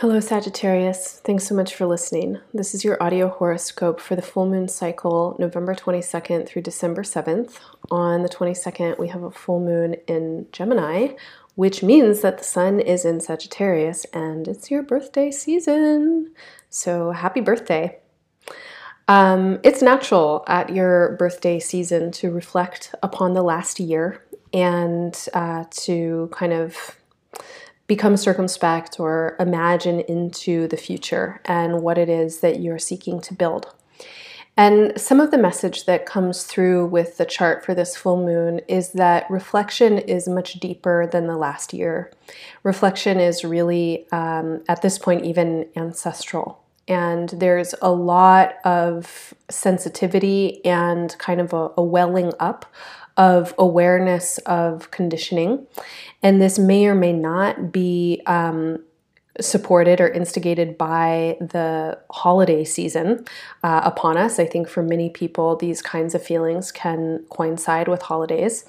Hello Sagittarius, thanks so much for listening. This is your audio horoscope for the full moon cycle, November 22nd through December 7th. On the 22nd, we have a full moon in Gemini, which means that the sun is in Sagittarius and it's your birthday season. So happy birthday. It's natural at your birthday season to reflect upon the last year and to kind of become circumspect or imagine into the future and what it is that you're seeking to build. And some of the message that comes through with the chart for this full moon is that reflection is much deeper than the last year. Reflection is really, at this point, even ancestral. And there's a lot of sensitivity and kind of a welling up of awareness of conditioning. And this may or may not be supported or instigated by the holiday season upon us. I think for many people, these kinds of feelings can coincide with holidays.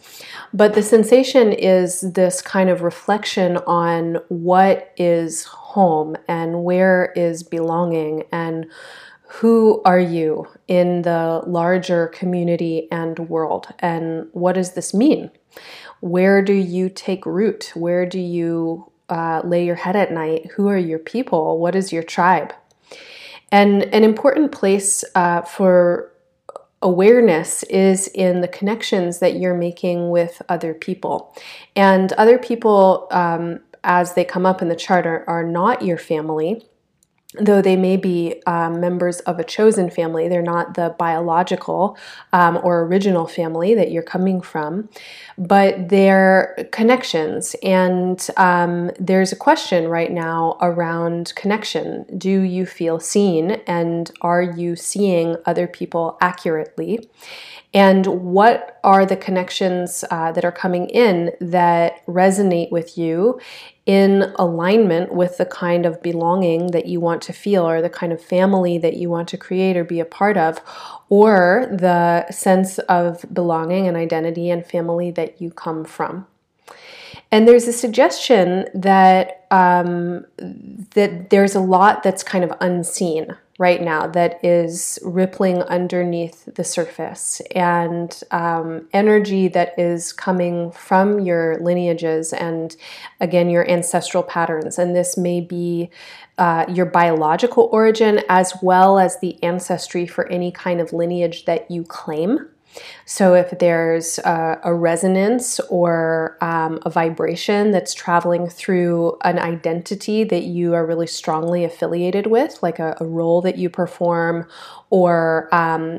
But the sensation is this kind of reflection on what is home and where is belonging and who are you in the larger community and world? And what does this mean? Where do you take root? Where do you lay your head at night? Who are your people? What is your tribe? And an important place for awareness is in the connections that you're making with other people. And other people, as they come up in the chart, are not your family. Though they may be members of a chosen family, they're not the biological or original family that you're coming from, but they're connections. And there's a question right now around connection. Do you feel seen, and are you seeing other people accurately? And what are the connections that are coming in that resonate with you in alignment with the kind of belonging that you want to feel, or the kind of family that you want to create or be a part of, or the sense of belonging and identity and family that you come from? And there's a suggestion that that there's a lot that's kind of unseen right now that is rippling underneath the surface, and energy that is coming from your lineages and, again, your ancestral patterns. And this may be your biological origin as well as the ancestry for any kind of lineage that you claim. So if there's a resonance or a vibration that's traveling through an identity that you are really strongly affiliated with, like a role that you perform, or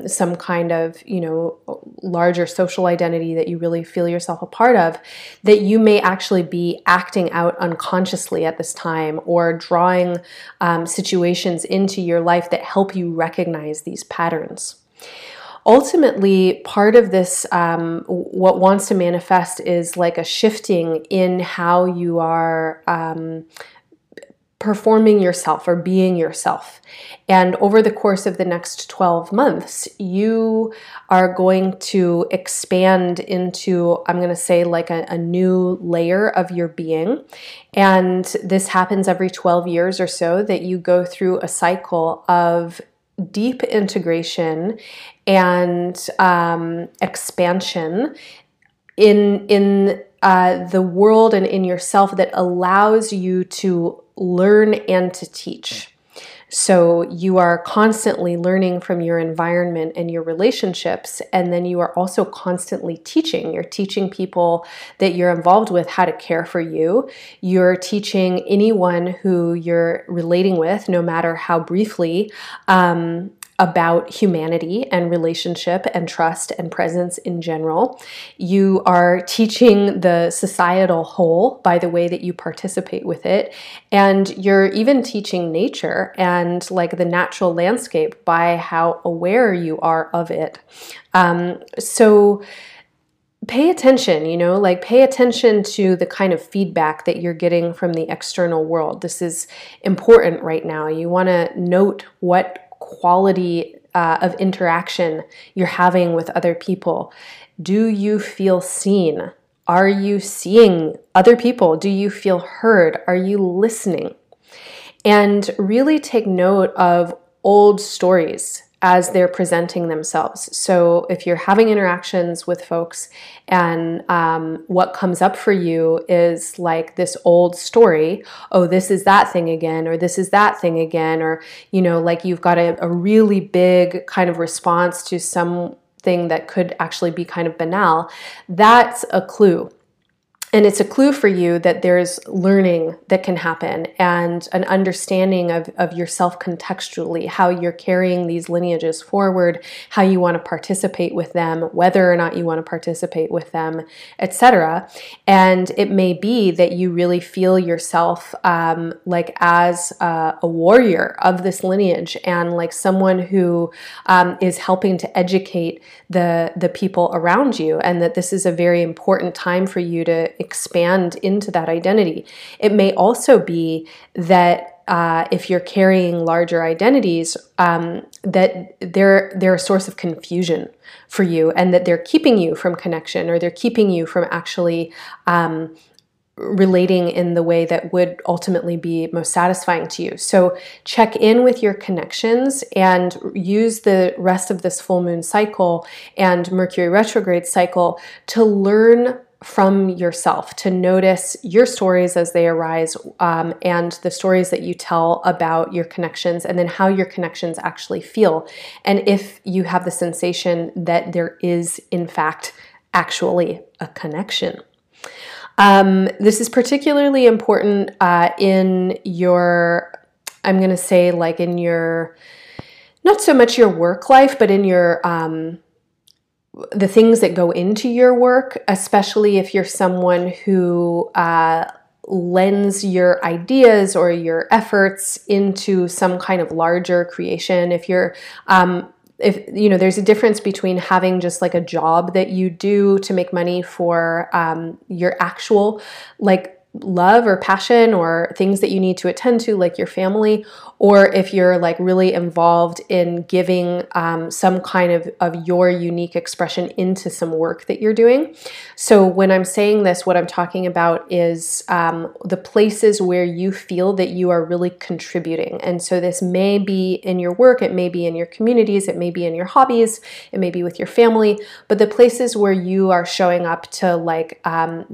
some kind of, you know, larger social identity that you really feel yourself a part of, that you may actually be acting out unconsciously at this time, or drawing situations into your life that help you recognize these patterns. Ultimately, part of this, what wants to manifest is like a shifting in how you are performing yourself or being yourself. And over the course of the next 12 months, you are going to expand into, I'm going to say, like a new layer of your being. And this happens every 12 years or so, that you go through a cycle of deep integration and expansion in the world and in yourself that allows you to learn and to teach. So you are constantly learning from your environment and your relationships, and then you are also constantly teaching. You're teaching people that you're involved with how to care for you. You're teaching anyone who you're relating with, no matter how briefly, about humanity and relationship and trust and presence in general. You are teaching the societal whole by the way that you participate with it. And you're even teaching nature and like the natural landscape by how aware you are of it. So pay attention, you know, like pay attention to the kind of feedback that you're getting from the external world. This is important right now. You want to note what quality of interaction you're having with other people. Do you feel seen? Are you seeing other people? Do you feel heard? Are you listening? and really take note of old stories as they're presenting themselves. So if you're having interactions with folks and what comes up for you is like this old story, oh, this is that thing again, or this is that thing again, or, you know, like you've got a really big kind of response to something that could actually be kind of banal, that's a clue. And it's a clue for you that there's learning that can happen and an understanding of yourself contextually, how you're carrying these lineages forward, how you want to participate with them, whether or not you want to participate with them, etc. And it may be that you really feel yourself like as a warrior of this lineage and like someone who is helping to educate the people around you, and that this is a very important time for you to expand into that identity. It may also be that if you're carrying larger identities, that they're a source of confusion for you, and that they're keeping you from connection, or they're keeping you from actually relating in the way that would ultimately be most satisfying to you. So check in with your connections and use the rest of this full moon cycle and Mercury retrograde cycle to learn from yourself, to notice your stories as they arise, and the stories that you tell about your connections, and then how your connections actually feel. And if you have the sensation that there is, in fact, actually a connection. This is particularly important in your, I'm going to say like in your, not so much your work life, but in your, the things that go into your work, especially if you're someone who lends your ideas or your efforts into some kind of larger creation. If you're, if you know, there's a difference between having just like a job that you do to make money for your actual like love or passion or things that you need to attend to, like your family, or if you're like really involved in giving some kind of your unique expression into some work that you're doing. So when I'm saying this, what I'm talking about is the places where you feel that you are really contributing. And so this may be in your work, it may be in your communities, it may be in your hobbies, it may be with your family, but the places where you are showing up to like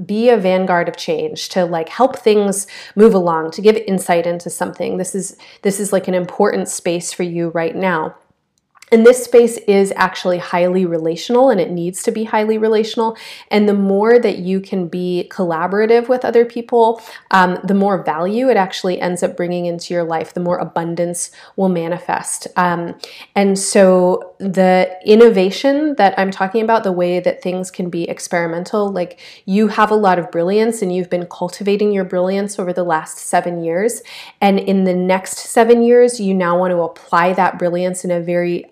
be a vanguard of change, to like help things move along, to give insight into something. This is like an important space for you right now. And this space is actually highly relational, and it needs to be highly relational. And the more that you can be collaborative with other people, the more value it actually ends up bringing into your life, the more abundance will manifest. And so the innovation that I'm talking about, the way that things can be experimental, like you have a lot of brilliance and you've been cultivating your brilliance over the last 7 years. And in the next 7 years, you now want to apply that brilliance in a very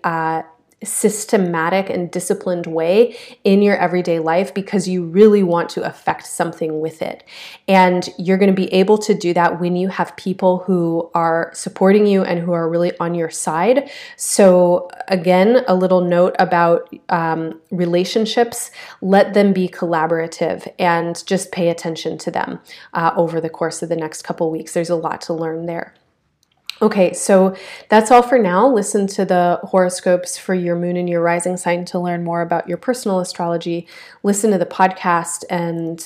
systematic and disciplined way in your everyday life, because you really want to affect something with it. And you're going to be able to do that when you have people who are supporting you and who are really on your side. So again, a little note about relationships, let them be collaborative and just pay attention to them over the course of the next couple weeks. There's a lot to learn there. Okay, so that's all for now. Listen to the horoscopes for your moon and your rising sign to learn more about your personal astrology. Listen to the podcast and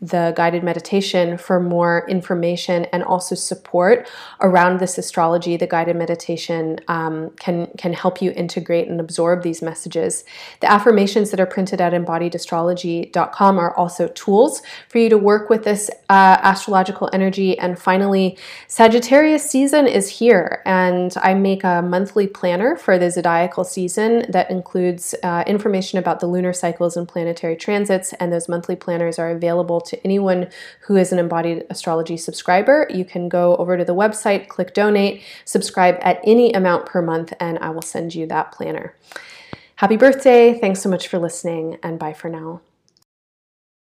the guided meditation for more information and also support around this astrology. The guided meditation can help you integrate and absorb these messages. The affirmations that are printed at embodiedastrology.com are also tools for you to work with this astrological energy. And finally, Sagittarius season is here, and I make a monthly planner for the zodiacal season that includes information about the lunar cycles and planetary transits, and those monthly planners are available to anyone who is an Embodied Astrology subscriber. You can go over to the website, click donate, subscribe at any amount per month, and I will send you that planner. Happy birthday. Thanks so much for listening, and bye for now.